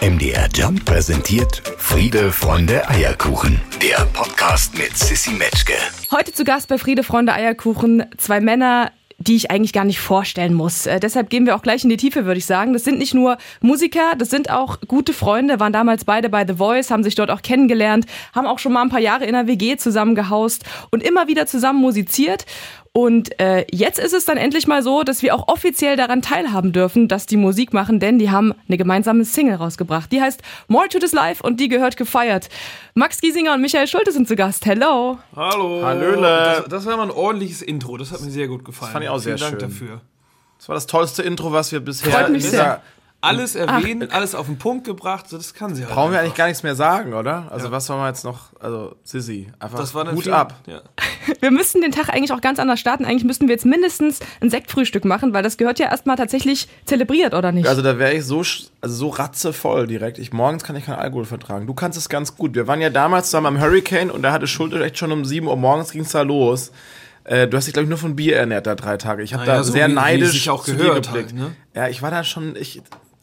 MDR Jump präsentiert Friede, Freunde, Eierkuchen. Der Podcast mit Sissi Metzke. Heute zu Gast bei Friede, Freunde, Eierkuchen. Zwei Männer, die ich eigentlich gar nicht vorstellen muss. Deshalb gehen wir auch gleich in die Tiefe, würde ich sagen. Das sind nicht nur Musiker, das sind auch gute Freunde, waren damals beide bei The Voice, haben sich dort auch kennengelernt, haben auch schon mal ein paar Jahre in einer WG zusammen gehaust und immer wieder zusammen musiziert. Und jetzt ist es dann endlich mal so, dass wir auch offiziell daran teilhaben dürfen, dass die Musik machen, denn die haben eine gemeinsame Single rausgebracht. Die heißt More To This Life und die gehört gefeiert. Max Giesinger und Michael Schulte sind zu Gast. Hello. Hallo. Hallöle. Das war mal ein ordentliches Intro, das hat mir sehr gut gefallen. Das fand ich auch sehr schön. Vielen Dank dafür. Das war das tollste Intro, was wir bisher... Freut mich sehr. Alles erwähnt, alles auf den Punkt gebracht, das kann sie halt. Brauchen wir eigentlich gar nichts mehr sagen, oder? Also was sollen wir jetzt noch, also Sissi, einfach Hut ab. Ja. Wir müssten den Tag eigentlich auch ganz anders starten, eigentlich müssten wir jetzt mindestens ein Sektfrühstück machen, weil das gehört ja erstmal tatsächlich zelebriert, oder nicht? Also da wäre ich so ratzevoll direkt, morgens kann ich keinen Alkohol vertragen, du kannst es ganz gut. Wir waren ja damals zusammen am Hurricane und da hatte Schulte echt schon um 7 Uhr morgens ging es da los. Du hast dich, glaube ich, nur von Bier ernährt da 3 Tage. Ich habe da so sehr neidisch auch gehört halt, ne? Ja, ich war da schon...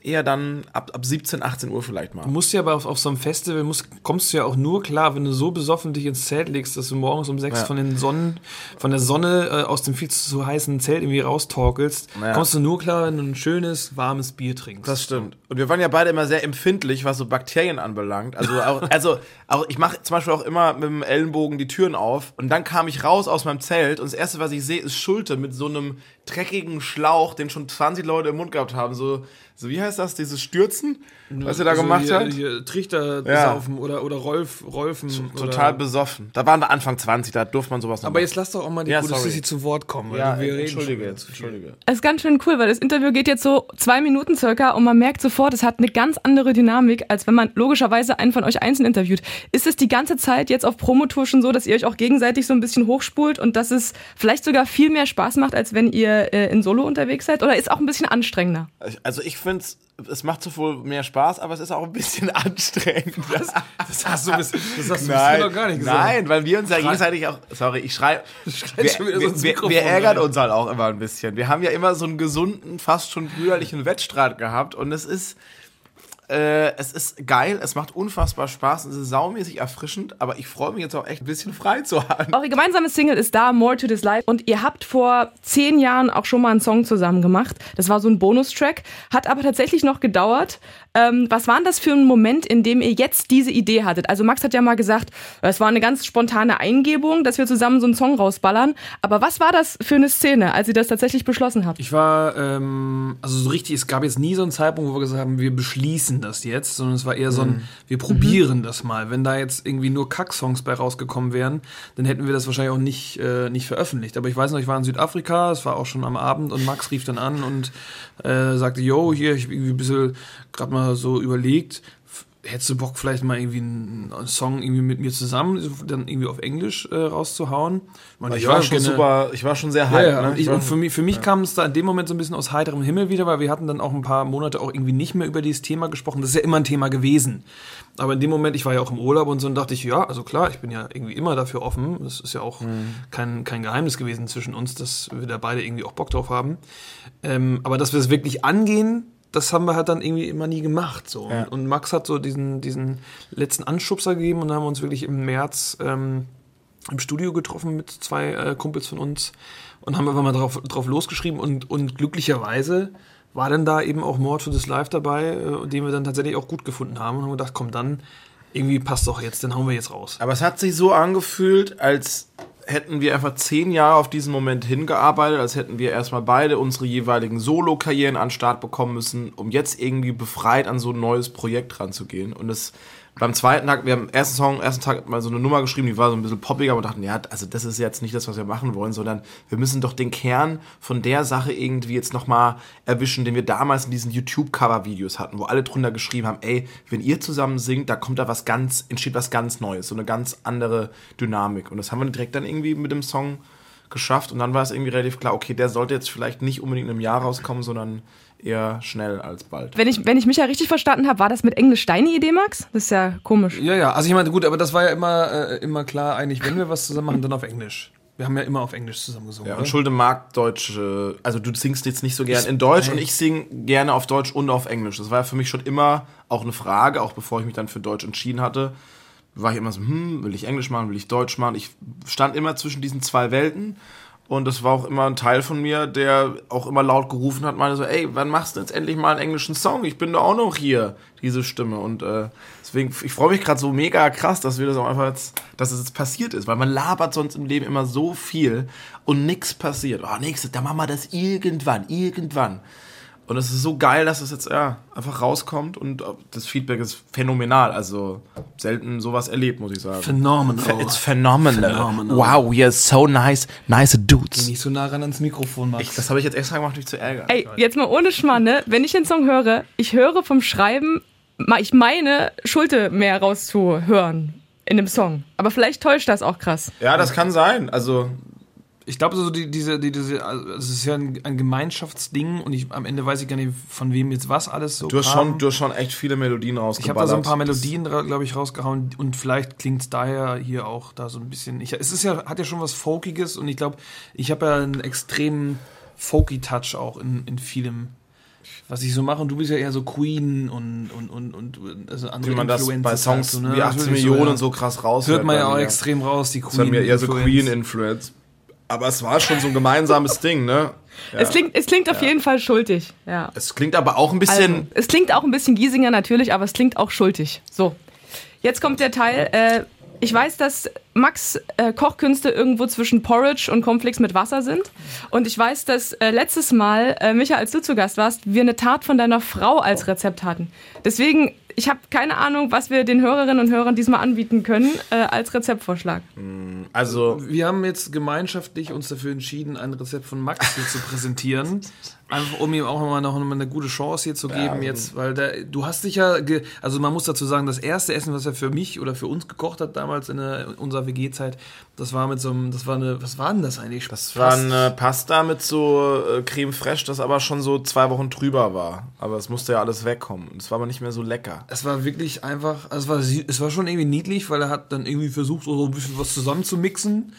Eher dann ab 17, 18 Uhr vielleicht mal. Du musst ja aber auf so einem Festival, kommst du ja auch nur klar, wenn du so besoffen dich ins Zelt legst, dass du morgens um 6 von der Sonne aus dem viel zu heißen Zelt irgendwie raustorkelst, kommst du nur klar, wenn du ein schönes, warmes Bier trinkst. Das stimmt. Und wir waren ja beide immer sehr empfindlich, was so Bakterien anbelangt. Also ich mache zum Beispiel auch immer mit dem Ellenbogen die Türen auf und dann kam ich raus aus meinem Zelt und das Erste, was ich sehe, ist Schulte mit so einem dreckigen Schlauch, den schon 20 Leute im Mund gehabt haben, so wie heißt das, dieses Stürzen, was er da gemacht hat? Hier Trichter besaufen oder Rolfen. Total besoffen. Da waren wir Anfang 20, da durfte man sowas noch machen. Aber jetzt lass doch auch mal die gute Sissi zu Wort kommen. Weil wir reden Entschuldige. Es ist ganz schön cool, weil das Interview geht jetzt so 2 Minuten circa und man merkt sofort, es hat eine ganz andere Dynamik, als wenn man logischerweise einen von euch einzeln interviewt. Ist es die ganze Zeit jetzt auf Promotour schon so, dass ihr euch auch gegenseitig so ein bisschen hochspult und dass es vielleicht sogar viel mehr Spaß macht, als wenn ihr in Solo unterwegs seid? Oder ist es auch ein bisschen anstrengender? Also ich finde es macht sowohl mehr Spaß, aber es ist auch ein bisschen anstrengend. Das hast du bisher noch gar nicht gesagt. Nein, weil wir uns ja gegenseitig auch... Sorry, ich schreibe... Wir ärgern uns halt auch immer ein bisschen. Wir haben ja immer so einen gesunden, fast schon brüderlichen Wettstreit gehabt und es ist geil, es macht unfassbar Spaß, es ist saumäßig erfrischend, aber ich freue mich jetzt auch echt ein bisschen frei zu haben. Eure gemeinsame Single ist da, More To This Life, und ihr habt vor 10 Jahren auch schon mal einen Song zusammen gemacht, das war so ein Bonustrack, hat aber tatsächlich noch gedauert. Was war denn das für ein Moment, in dem ihr jetzt diese Idee hattet? Also Max hat ja mal gesagt, es war eine ganz spontane Eingebung, dass wir zusammen so einen Song rausballern, aber was war das für eine Szene, als ihr das tatsächlich beschlossen habt? Ich war, also so richtig, es gab jetzt nie so einen Zeitpunkt, wo wir gesagt haben, wir beschließen das jetzt, sondern es war eher so ein, wir probieren das mal. Wenn da jetzt irgendwie nur Kack-Songs bei rausgekommen wären, dann hätten wir das wahrscheinlich auch nicht veröffentlicht. Aber ich weiß noch, ich war in Südafrika, es war auch schon am Abend und Max rief dann an und sagte, yo, hier, ich habe irgendwie ein bisschen gerade mal so überlegt, hättest du Bock vielleicht mal irgendwie einen Song irgendwie mit mir zusammen, dann irgendwie auf Englisch rauszuhauen? Ich war schon sehr hype. Ne? Und für mich kam es da in dem Moment so ein bisschen aus heiterem Himmel wieder, weil wir hatten dann auch ein paar Monate auch irgendwie nicht mehr über dieses Thema gesprochen. Das ist ja immer ein Thema gewesen. Aber in dem Moment, ich war ja auch im Urlaub und so, und dachte ich, ja, also klar, ich bin ja irgendwie immer dafür offen. Das ist ja auch kein Geheimnis gewesen zwischen uns, dass wir da beide irgendwie auch Bock drauf haben. Aber dass wir es wirklich angehen, das haben wir halt dann irgendwie immer nie gemacht. So. Ja. Und Max hat so diesen letzten Anschubser gegeben und dann haben wir uns wirklich im März im Studio getroffen mit 2 Kumpels von uns und haben einfach mal drauf losgeschrieben und glücklicherweise war dann da eben auch More To This Life dabei, den wir dann tatsächlich auch gut gefunden haben und haben gedacht, komm, dann irgendwie passt doch jetzt, dann hauen wir jetzt raus. Aber es hat sich so angefühlt, als hätten wir einfach 10 Jahre auf diesen Moment hingearbeitet, als hätten wir erstmal beide unsere jeweiligen Solo-Karrieren an den Start bekommen müssen, um jetzt irgendwie befreit an so ein neues Projekt ranzugehen. Und das beim zweiten Tag, wir haben am ersten Tag mal so eine Nummer geschrieben, die war so ein bisschen poppiger und dachten, ja, also das ist jetzt nicht das, was wir machen wollen, sondern wir müssen doch den Kern von der Sache irgendwie jetzt nochmal erwischen, den wir damals in diesen YouTube-Cover-Videos hatten, wo alle drunter geschrieben haben, ey, wenn ihr zusammen singt, da kommt da entsteht was ganz Neues, so eine ganz andere Dynamik. Und das haben wir direkt dann irgendwie mit dem Song geschafft und dann war es irgendwie relativ klar, okay, der sollte jetzt vielleicht nicht unbedingt in einem Jahr rauskommen, sondern eher schnell als bald. Wenn ich mich ja richtig verstanden habe, war das mit Englisch deine Idee, Max? Das ist ja komisch. Ja, also ich meine, gut, aber das war ja immer klar eigentlich, wenn wir was zusammen machen, dann auf Englisch. Wir haben ja immer auf Englisch zusammen gesungen. Ja, und Schulte mag deutsche, also du singst jetzt nicht so gern in Deutsch und ich singe gerne auf Deutsch und auf Englisch. Das war ja für mich schon immer auch eine Frage, auch bevor ich mich dann für Deutsch entschieden hatte. War ich immer so, will ich Englisch machen, will ich Deutsch machen? Ich stand immer zwischen diesen zwei Welten und das war auch immer ein Teil von mir, der auch immer laut gerufen hat, meine so, ey, wann machst du jetzt endlich mal einen englischen Song? Ich bin doch auch noch hier, diese Stimme. Und deswegen, ich freue mich gerade so mega krass, dass wir das auch einfach jetzt, dass es das jetzt passiert ist, weil man labert sonst im Leben immer so viel und nichts passiert. Oh, nächstes, dann machen wir das irgendwann. Und es ist so geil, dass es jetzt einfach rauskommt und das Feedback ist phänomenal. Also selten sowas erlebt, muss ich sagen. Phenomenal. It's phenomenal. Wow, you're so nice. Nice dudes. Geh nicht so nah ran ans Mikrofon, Max. Das habe ich jetzt extra gemacht, mich zu ärgern. Ey, jetzt mal ohne Schmarrn, wenn ich den Song höre, ich höre vom Schreiben, ich meine, Schulte mehr rauszuhören in dem Song. Aber vielleicht täuscht das auch krass. Ja, das kann sein. Also... Ich glaube, so also es ist ja ein Gemeinschaftsding und am Ende weiß ich gar nicht, von wem jetzt was alles so Du hast schon echt viele Melodien rausgeballert. Ich habe da so ein paar Melodien, glaube ich, rausgehauen und vielleicht klingt es daher hier auch da so ein bisschen... Es hat ja schon was Folkiges und ich glaube, ich habe ja einen extremen Folky-Touch auch in vielem, was ich so mache. Und du bist ja eher so Queen und also andere Influencer. Wie man das bei Songs so, ne? Wie 18 Millionen so krass raus hört man ja auch extrem raus, die Queen-Influence. Das hat mir eher so Queen-Influence. Aber es war schon so ein gemeinsames Ding, ne? Ja. Es klingt auf jeden Fall schuldig, ja. Es klingt aber auch ein bisschen... Also, es klingt auch ein bisschen Giesinger natürlich, aber es klingt auch schuldig. So, jetzt kommt der Teil. Ich weiß, dass Max Kochkünste irgendwo zwischen Porridge und Cornflakes mit Wasser sind. Und ich weiß, dass letztes Mal, Micha, als du zu Gast warst, wir eine Tat von deiner Frau als Rezept hatten. Deswegen, ich habe keine Ahnung, was wir den Hörerinnen und Hörern diesmal anbieten können als Rezeptvorschlag. Also wir haben jetzt gemeinschaftlich uns dafür entschieden, ein Rezept von Max hier zu präsentieren. Einfach, um ihm auch nochmal eine gute Chance hier zu geben jetzt, weil du hast dich ja, also man muss dazu sagen, das erste Essen, was er für mich oder für uns gekocht hat damals in unserer WG-Zeit, das war mit so einem, was war denn das eigentlich? Das war eine Pasta mit so Creme Fraiche, das aber schon so 2 Wochen drüber war, aber es musste ja alles wegkommen, es war aber nicht mehr so lecker. Es war wirklich einfach, also es war schon irgendwie niedlich, weil er hat dann irgendwie versucht, so ein bisschen was zusammen zu mixen.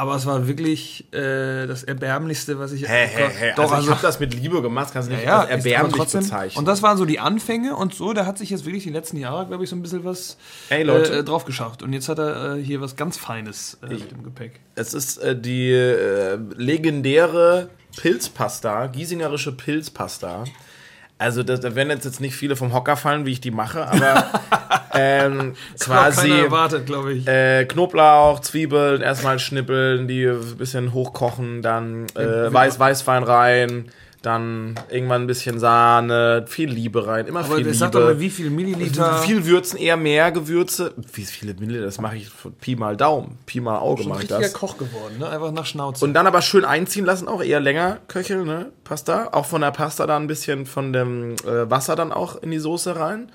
Aber es war wirklich das Erbärmlichste, was ich... ich hab das mit Liebe gemacht, kannst du nicht als erbärmlich bezeichnen. Und das waren so die Anfänge und so, da hat sich jetzt wirklich die letzten Jahre, glaube ich, so ein bisschen was drauf geschafft. Und jetzt hat er hier was ganz Feines mit dem Gepäck. Es ist die legendäre Pilzpasta, giesingerische Pilzpasta. Also da werden jetzt nicht viele vom Hocker fallen, wie ich die mache, aber quasi keiner erwartet, glaube ich. Knoblauch, Zwiebeln, erstmal schnippeln, die ein bisschen hochkochen, dann Weißwein rein, dann irgendwann ein bisschen Sahne, viel Liebe rein, immer aber viel Liebe. Aber sag doch mal, wie viel Milliliter? Viel Würzen, eher mehr Gewürze. Wie viele Milliliter? Das mache ich von Pi mal Daumen, Pi mal Auge mache ich das. Schon richtiger Koch geworden, ne? Einfach nach Schnauze. Und dann aber schön einziehen lassen, auch eher länger köcheln, ne? Pasta. Auch von der Pasta dann ein bisschen von dem Wasser dann auch in die Soße rein.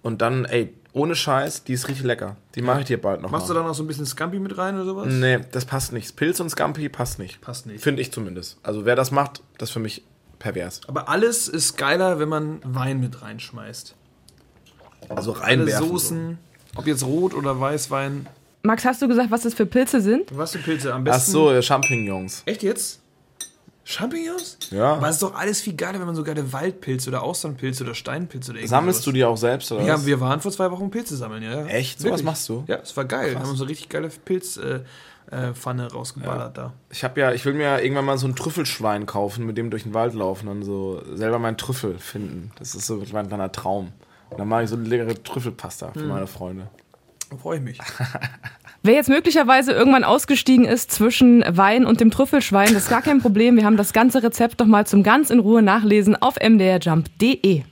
Und dann, ohne Scheiß, die ist richtig lecker. Die mache ich dir bald noch. Machst du dann noch so ein bisschen Scampi mit rein oder sowas? Nee, das passt nicht. Pilz und Scampi passt nicht. Passt nicht. Finde ich zumindest. Also wer das macht, das ist für mich pervers. Aber alles ist geiler, wenn man Wein mit reinschmeißt. Also reinwerfen. Alle Soßen, so. Ob jetzt Rot- oder Weißwein. Max, hast du gesagt, was das für Pilze sind? Was für Pilze am besten? Ach so, Champignons. Echt jetzt? Champignons? Ja. Aber es ist doch alles viel geiler, wenn man so geile Waldpilze oder Austernpilze oder Steinpilze oder irgendwas. Sammelst du die auch selbst, oder? Ja, wir waren vor 2 Wochen Pilze sammeln, ja. Echt? So was machst du? Ja, es war geil. Krass. Wir haben uns so richtig geile Pilzpfanne rausgeballert da. Ich will mir irgendwann mal so ein Trüffelschwein kaufen, mit dem durch den Wald laufen und so selber meinen Trüffel finden. Das ist so mein kleiner Traum. Und dann mache ich so eine leckere Trüffelpasta für meine Freunde. Da freue ich mich. Wer jetzt möglicherweise irgendwann ausgestiegen ist zwischen Wein und dem Trüffelschwein, das ist gar kein Problem. Wir haben das ganze Rezept nochmal zum ganz in Ruhe nachlesen auf mdrjump.de.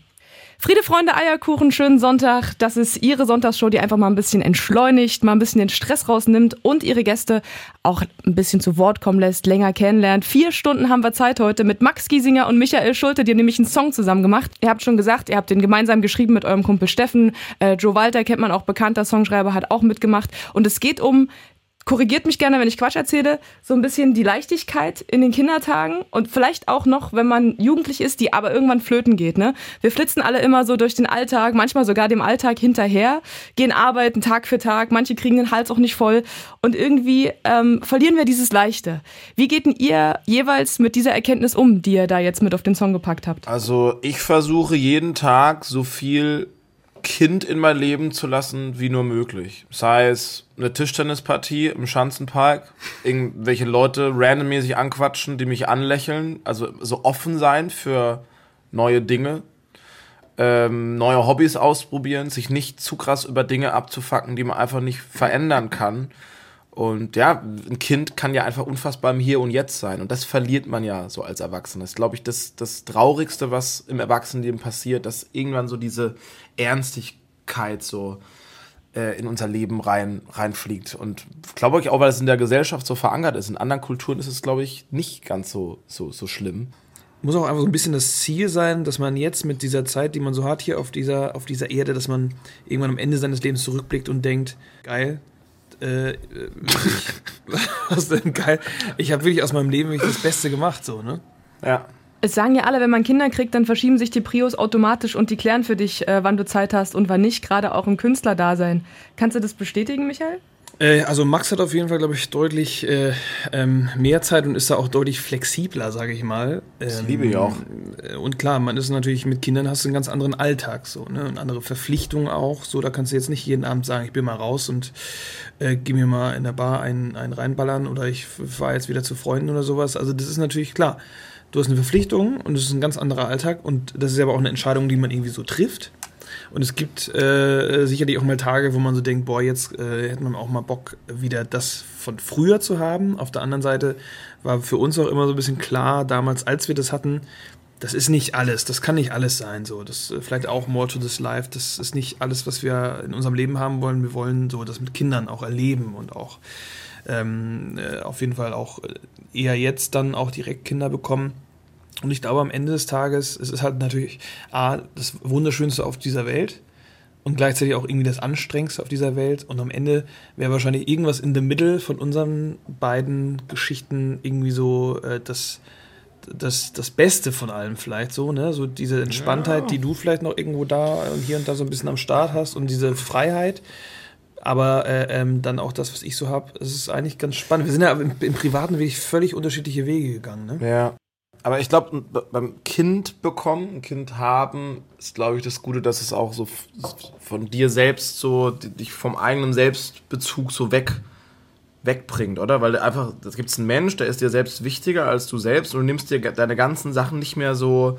Friede, Freunde, Eierkuchen, schönen Sonntag. Das ist Ihre Sonntagsshow, die einfach mal ein bisschen entschleunigt, mal ein bisschen den Stress rausnimmt und Ihre Gäste auch ein bisschen zu Wort kommen lässt, länger kennenlernt. 4 Stunden haben wir Zeit heute mit Max Giesinger und Michael Schulte. Die haben nämlich einen Song zusammen gemacht. Ihr habt schon gesagt, ihr habt den gemeinsam geschrieben mit eurem Kumpel Steffen. Joe Walter kennt man auch, bekannter Songschreiber, hat auch mitgemacht. Und es geht um korrigiert mich gerne, wenn ich Quatsch erzähle, so ein bisschen die Leichtigkeit in den Kindertagen und vielleicht auch noch, wenn man jugendlich ist, die aber irgendwann flöten geht. Ne? Wir flitzen alle immer so durch den Alltag, manchmal sogar dem Alltag hinterher, gehen arbeiten Tag für Tag, manche kriegen den Hals auch nicht voll und irgendwie verlieren wir dieses Leichte. Wie geht denn ihr jeweils mit dieser Erkenntnis um, die ihr da jetzt mit auf den Song gepackt habt? Also ich versuche jeden Tag so viel Kind in mein Leben zu lassen, wie nur möglich. Das heißt, eine Tischtennispartie im Schanzenpark, irgendwelche Leute randommäßig anquatschen, die mich anlächeln, also so offen sein für neue Dinge, neue Hobbys ausprobieren, sich nicht zu krass über Dinge abzufacken, die man einfach nicht verändern kann. Und ja, ein Kind kann ja einfach unfassbar im Hier und Jetzt sein. Und das verliert man ja so als Erwachsener. Das ist, glaube ich, das Traurigste, was im Erwachsenenleben passiert, dass irgendwann so diese Ernstigkeit so in unser Leben reinfliegt. Und glaube ich auch, weil es in der Gesellschaft so verankert ist. In anderen Kulturen ist es, glaube ich, nicht ganz so schlimm. Muss auch einfach so ein bisschen das Ziel sein, dass man jetzt mit dieser Zeit, die man so hat hier auf dieser Erde, dass man irgendwann am Ende seines Lebens zurückblickt und denkt, geil, was denn geil? Ich habe wirklich aus meinem Leben das Beste gemacht, so, ne? Ja. Es sagen ja alle, wenn man Kinder kriegt, dann verschieben sich die Prios automatisch und die klären für dich, wann du Zeit hast und wann nicht, gerade auch im Künstlerdasein. Kannst du das bestätigen, Michael? Also Max hat auf jeden Fall, glaube ich, deutlich mehr Zeit und ist da auch deutlich flexibler, sage ich mal. Das liebe ich auch. Und klar, man ist natürlich mit Kindern, hast du einen ganz anderen Alltag, so, ne? Und andere Verpflichtungen auch, so, da kannst du jetzt nicht jeden Abend sagen, ich bin mal raus und geh mir mal in der Bar einen reinballern oder ich fahre jetzt wieder zu Freunden oder sowas. Also das ist natürlich klar, du hast eine Verpflichtung und es ist ein ganz anderer Alltag und das ist aber auch eine Entscheidung, die man irgendwie so trifft. Und es gibt sicherlich auch mal Tage, wo man so denkt, boah, jetzt hätte man auch mal Bock, wieder das von früher zu haben. Auf der anderen Seite war für uns auch immer so ein bisschen klar, damals, als wir das hatten, das ist nicht alles, das kann nicht alles sein. So. Das vielleicht auch More To This Life, das ist nicht alles, was wir in unserem Leben haben wollen. Wir wollen so das mit Kindern auch erleben und auch auf jeden Fall auch eher jetzt dann auch direkt Kinder bekommen. Und ich glaube, am Ende des Tages, es ist halt natürlich A, das Wunderschönste auf dieser Welt und gleichzeitig auch irgendwie das Anstrengendste auf dieser Welt. Und am Ende wäre wahrscheinlich irgendwas in the middle von unseren beiden Geschichten irgendwie so das Beste von allem vielleicht so, ne? So diese Entspanntheit, die du vielleicht noch irgendwo da und hier und da so ein bisschen am Start hast und diese Freiheit. Aber dann auch das, was ich so habe, es ist eigentlich ganz spannend. Wir sind ja im Privaten wirklich völlig unterschiedliche Wege gegangen, ne? Ja. Aber ich glaube, beim Kind bekommen, ein Kind haben, ist, glaube ich, das Gute, dass es auch so von dir selbst so, dich vom eigenen Selbstbezug so wegbringt, oder? Weil einfach, da gibt es einen Mensch, der ist dir selbst wichtiger als du selbst und du nimmst dir deine ganzen Sachen nicht mehr so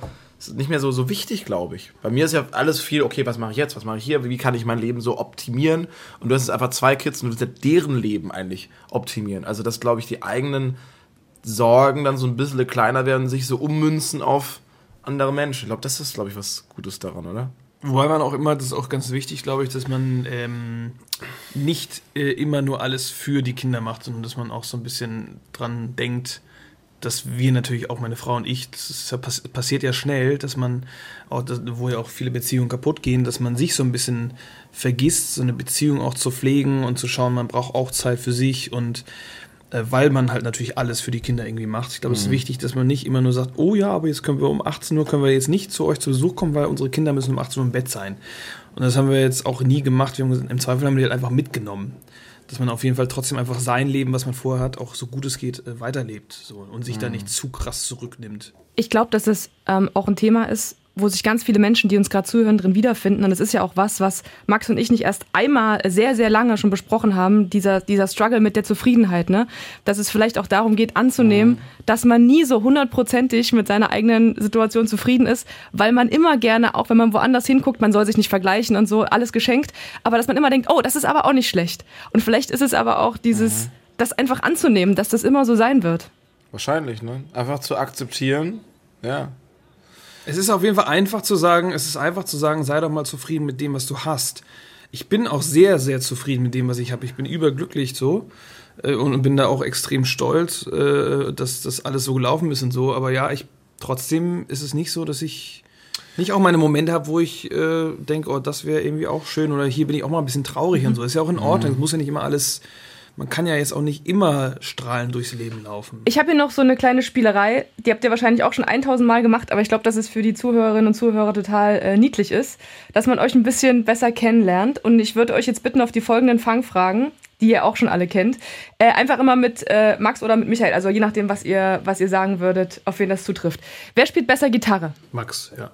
wichtig, glaube ich. Bei mir ist ja alles viel, okay, was mache ich jetzt, was mache ich hier, wie kann ich mein Leben so optimieren? Und du hast jetzt einfach zwei Kids und du willst ja deren Leben eigentlich optimieren. Also das, glaube ich, die eigenen Sorgen dann so ein bisschen kleiner werden, sich so ummünzen auf andere Menschen. Ich glaube, das ist, glaube ich, was Gutes daran, oder? Wobei man auch immer, das ist auch ganz wichtig, glaube ich, dass man nicht immer nur alles für die Kinder macht, sondern dass man auch so ein bisschen dran denkt, dass wir natürlich auch, meine Frau und ich, das passiert ja schnell, dass man, auch, wo ja auch viele Beziehungen kaputt gehen, dass man sich so ein bisschen vergisst, so eine Beziehung auch zu pflegen und zu schauen, man braucht auch Zeit für sich und weil man halt natürlich alles für die Kinder irgendwie macht. Ich glaube, es ist wichtig, dass man nicht immer nur sagt, oh ja, aber jetzt können wir um 18 Uhr können wir jetzt nicht zu euch zu Besuch kommen, weil unsere Kinder müssen um 18 Uhr im Bett sein. Und das haben wir jetzt auch nie gemacht. Wir haben, im Zweifel haben wir die halt einfach mitgenommen. Dass man auf jeden Fall trotzdem einfach sein Leben, was man vorher hat, auch so gut es geht, weiterlebt. So, und sich da nicht zu krass zurücknimmt. Ich glaube, dass das auch ein Thema ist, wo sich ganz viele Menschen, die uns gerade zuhören, drin wiederfinden. Und das ist ja auch was Max und ich nicht erst einmal sehr, sehr lange schon besprochen haben, dieser Struggle mit der Zufriedenheit, ne? Dass es vielleicht auch darum geht, anzunehmen, dass man nie so 100%ig mit seiner eigenen Situation zufrieden ist, weil man immer gerne, auch wenn man woanders hinguckt, man soll sich nicht vergleichen und so, alles geschenkt, aber dass man immer denkt, oh, das ist aber auch nicht schlecht. Und vielleicht ist es aber auch dieses, das einfach anzunehmen, dass das immer so sein wird. Wahrscheinlich, ne? Einfach zu akzeptieren, ja. Es ist auf jeden Fall einfach zu sagen, sei doch mal zufrieden mit dem, was du hast. Ich bin auch sehr, sehr zufrieden mit dem, was ich habe. Ich bin überglücklich so und bin da auch extrem stolz, dass das alles so gelaufen ist und so. Aber ja, trotzdem ist es nicht so, dass ich nicht auch meine Momente habe, wo ich denke, oh, das wäre irgendwie auch schön oder hier bin ich auch mal ein bisschen traurig und so. Ist ja auch in Ordnung, es muss ja nicht immer alles man kann ja jetzt auch nicht immer strahlend durchs Leben laufen. Ich habe hier noch so eine kleine Spielerei, die habt ihr wahrscheinlich auch schon 1000 Mal gemacht, aber ich glaube, dass es für die Zuhörerinnen und Zuhörer total niedlich ist, dass man euch ein bisschen besser kennenlernt. Und ich würde euch jetzt bitten auf die folgenden Fangfragen, die ihr auch schon alle kennt, einfach immer mit Max oder mit Michael, also je nachdem, was ihr sagen würdet, auf wen das zutrifft. Wer spielt besser Gitarre? Max, ja.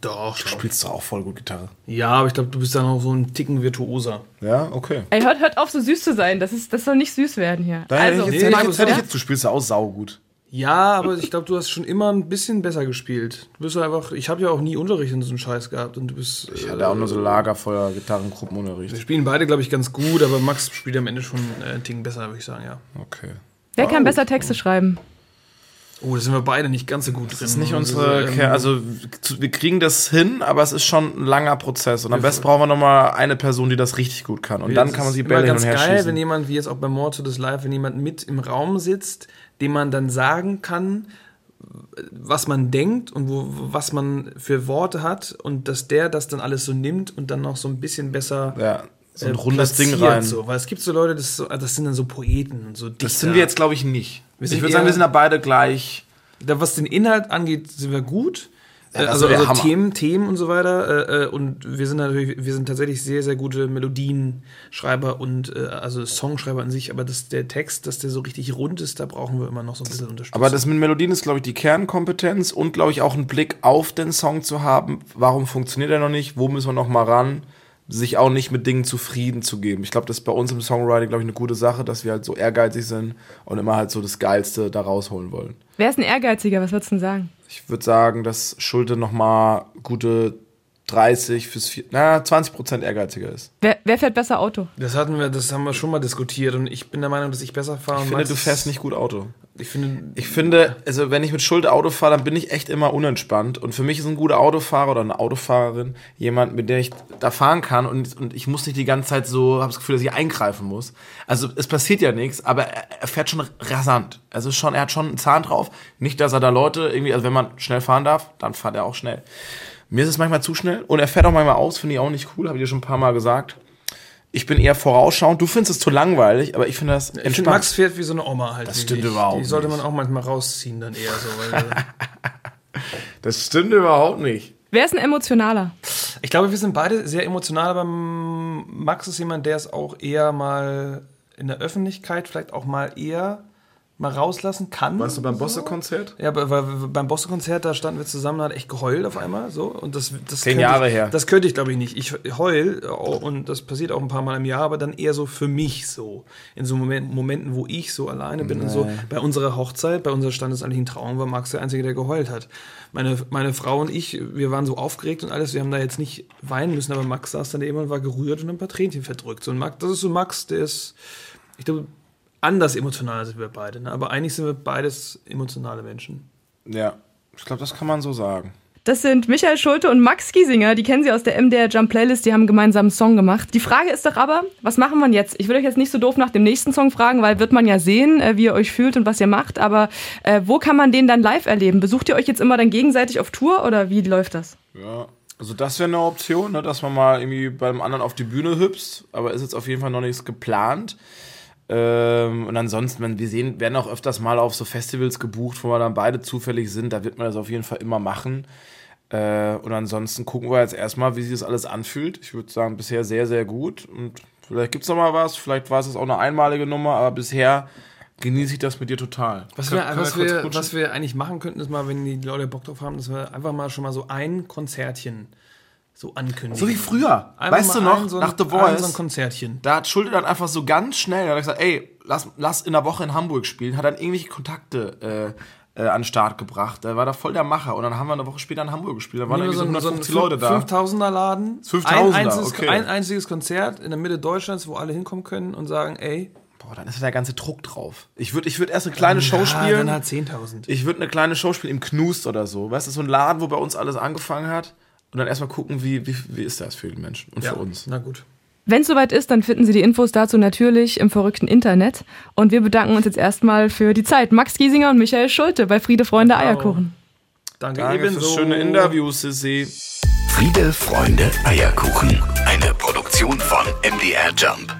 Doch, du spielst doch auch voll gut Gitarre. Ja, aber ich glaube, du bist dann auch so ein Ticken virtuoser. Ja, okay. Ey, hört auf, so süß zu sein. Das soll nicht süß werden hier. Du spielst ja auch saugut. Ja, aber ich glaube, du hast schon immer ein bisschen besser gespielt. Du bist einfach, ich habe ja auch nie Unterricht in so einem Scheiß gehabt. Und du bist. Ich hatte auch nur so Lagerfeuer-Gitarrengruppenunterricht. Wir spielen beide, glaube ich, ganz gut, aber Max spielt am Ende schon einen Ticken besser, würde ich sagen, ja. Okay. Wer kann besser Texte schreiben? Oh, da sind wir beide nicht ganz so gut drin. Das ist nicht unsere, also wir kriegen das hin, aber es ist schon ein langer Prozess. Und am besten brauchen wir nochmal eine Person, die das richtig gut kann. Und dann kann man sie Bälle hin und her schießen. Ist ganz geil, wenn jemand, wie jetzt auch bei More To This Life, wenn jemand mit im Raum sitzt, dem man dann sagen kann, was man denkt und was man für Worte hat. Und dass der das dann alles so nimmt und dann noch so ein bisschen besser... Ja. So ein rundes Ding rein. So. Weil es gibt so Leute, das sind dann so Poeten und so Dichter. Das sind wir jetzt, glaube ich, nicht. Ich würde sagen, wir sind da beide gleich. Da, was den Inhalt angeht, sind wir gut. Ja, also Themen und so weiter. Und wir sind tatsächlich sehr, sehr gute Melodienschreiber und also Songschreiber an sich. Aber der Text, dass der so richtig rund ist, da brauchen wir immer noch so ein bisschen Unterstützung. Aber das mit Melodien ist, glaube ich, die Kernkompetenz und, glaube ich, auch einen Blick auf den Song zu haben. Warum funktioniert er noch nicht? Wo müssen wir noch mal ran? Sich auch nicht mit Dingen zufrieden zu geben. Ich glaube, das ist bei uns im Songwriting, glaube ich, eine gute Sache, dass wir halt so ehrgeizig sind und immer halt so das Geilste da rausholen wollen. Wer ist ein Ehrgeiziger? Was würdest du denn sagen? Ich würde sagen, dass Schulte nochmal gute 20% ehrgeiziger ist. Wer fährt besser Auto? Das haben wir schon mal diskutiert und ich bin der Meinung, dass ich besser fahre. Ich finde, du fährst nicht gut Auto. Ich finde, also wenn ich mit Schulte Auto fahre, dann bin ich echt immer unentspannt. Und für mich ist ein guter Autofahrer oder eine Autofahrerin jemand, mit der ich da fahren kann und ich muss nicht die ganze Zeit so, habe das Gefühl, dass ich eingreifen muss. Also es passiert ja nichts, aber er fährt schon rasant. Also schon, er hat schon einen Zahn drauf. Nicht, dass er da Leute irgendwie, also wenn man schnell fahren darf, dann fährt er auch schnell. Mir ist es manchmal zu schnell und er fährt auch manchmal aus, finde ich auch nicht cool, habe ich dir schon ein paar Mal gesagt. Ich bin eher vorausschauend, du findest es zu langweilig, aber ich finde das entspannt. Ich finde, Max fährt wie so eine Oma halt. Das stimmt überhaupt nicht. Die sollte man auch manchmal rausziehen dann eher so. Weil das stimmt überhaupt nicht. Wer ist ein Emotionaler? Ich glaube, wir sind beide sehr emotional, aber Max ist jemand, der es auch eher mal in der Öffentlichkeit vielleicht auch mal eher... mal rauslassen kann. Warst du beim Bosse-Konzert? Ja, weil beim Bosse-Konzert, da standen wir zusammen, hat echt geheult auf einmal. So. Und das 10 Jahre her. Das könnte ich, glaube ich, nicht. Ich heul, und das passiert auch ein paar Mal im Jahr, aber dann eher so für mich so. In so Momenten, wo ich so alleine bin und so. Bei unserer Hochzeit, bei unserer standesamtlichen Trauung war Max der Einzige, der geheult hat. Meine Frau und ich, wir waren so aufgeregt und alles, wir haben da jetzt nicht weinen müssen, aber Max saß dann eben und war gerührt und ein paar Tränchen verdrückt. So, und Max, das ist so Max, der ist, ich glaube, anders emotional sind wir beide, ne? Aber eigentlich sind wir beides emotionale Menschen. Ja, ich glaube, das kann man so sagen. Das sind Michael Schulte und Max Giesinger, die kennen Sie aus der MDR Jump Playlist, die haben gemeinsam einen Song gemacht. Die Frage ist doch aber, was machen wir jetzt? Ich will euch jetzt nicht so doof nach dem nächsten Song fragen, weil wird man ja sehen, wie ihr euch fühlt und was ihr macht, aber wo kann man den dann live erleben? Besucht ihr euch jetzt immer dann gegenseitig auf Tour oder wie läuft das? Ja, also das wäre eine Option, ne? Dass man mal irgendwie beim anderen auf die Bühne hüpst, aber ist jetzt auf jeden Fall noch nichts geplant. Und ansonsten, werden auch öfters mal auf so Festivals gebucht, wo wir dann beide zufällig sind. Da wird man das auf jeden Fall immer machen. Und ansonsten gucken wir jetzt erstmal, wie sich das alles anfühlt. Ich würde sagen, bisher sehr, sehr gut. Und vielleicht gibt's noch mal was. Vielleicht war es auch eine einmalige Nummer. Aber bisher genieße ich das mit dir total. Was wir eigentlich machen könnten, ist mal, wenn die Leute Bock drauf haben, dass wir einfach mal schon mal so ein Konzertchen so ankündigen. So wie früher. Einfach weißt du noch, nach The Voice, so ein Konzertchen. Da hat Schulte dann einfach so ganz schnell, da hat er gesagt, ey, lass in der Woche in Hamburg spielen, hat dann irgendwelche Kontakte an den Start gebracht. Da war da voll der Macher. Und dann haben wir eine Woche später in Hamburg gespielt. Da waren irgendwie so 150 Leute da. 5.000er Laden. 5.000er, okay. Ein einziges Konzert in der Mitte Deutschlands, wo alle hinkommen können und sagen, ey, boah, dann ist der ganze Druck drauf. Ich würde erst eine kleine Show spielen. Dann hat 10.000. Ich würde eine kleine Show spielen im Knust oder so. Weißt du, so ein Laden, wo bei uns alles angefangen hat. Und dann erstmal gucken, wie ist das für den Menschen und ja, für uns. Na gut. Wenn es soweit ist, dann finden Sie die Infos dazu natürlich im verrückten Internet. Und wir bedanken uns jetzt erstmal für die Zeit. Max Giesinger und Michael Schulte bei Friede, Freunde, Eierkuchen. Danke ebenso. Fürs schöne Interview, Sissi. Friede, Freunde, Eierkuchen. Eine Produktion von MDR Jump.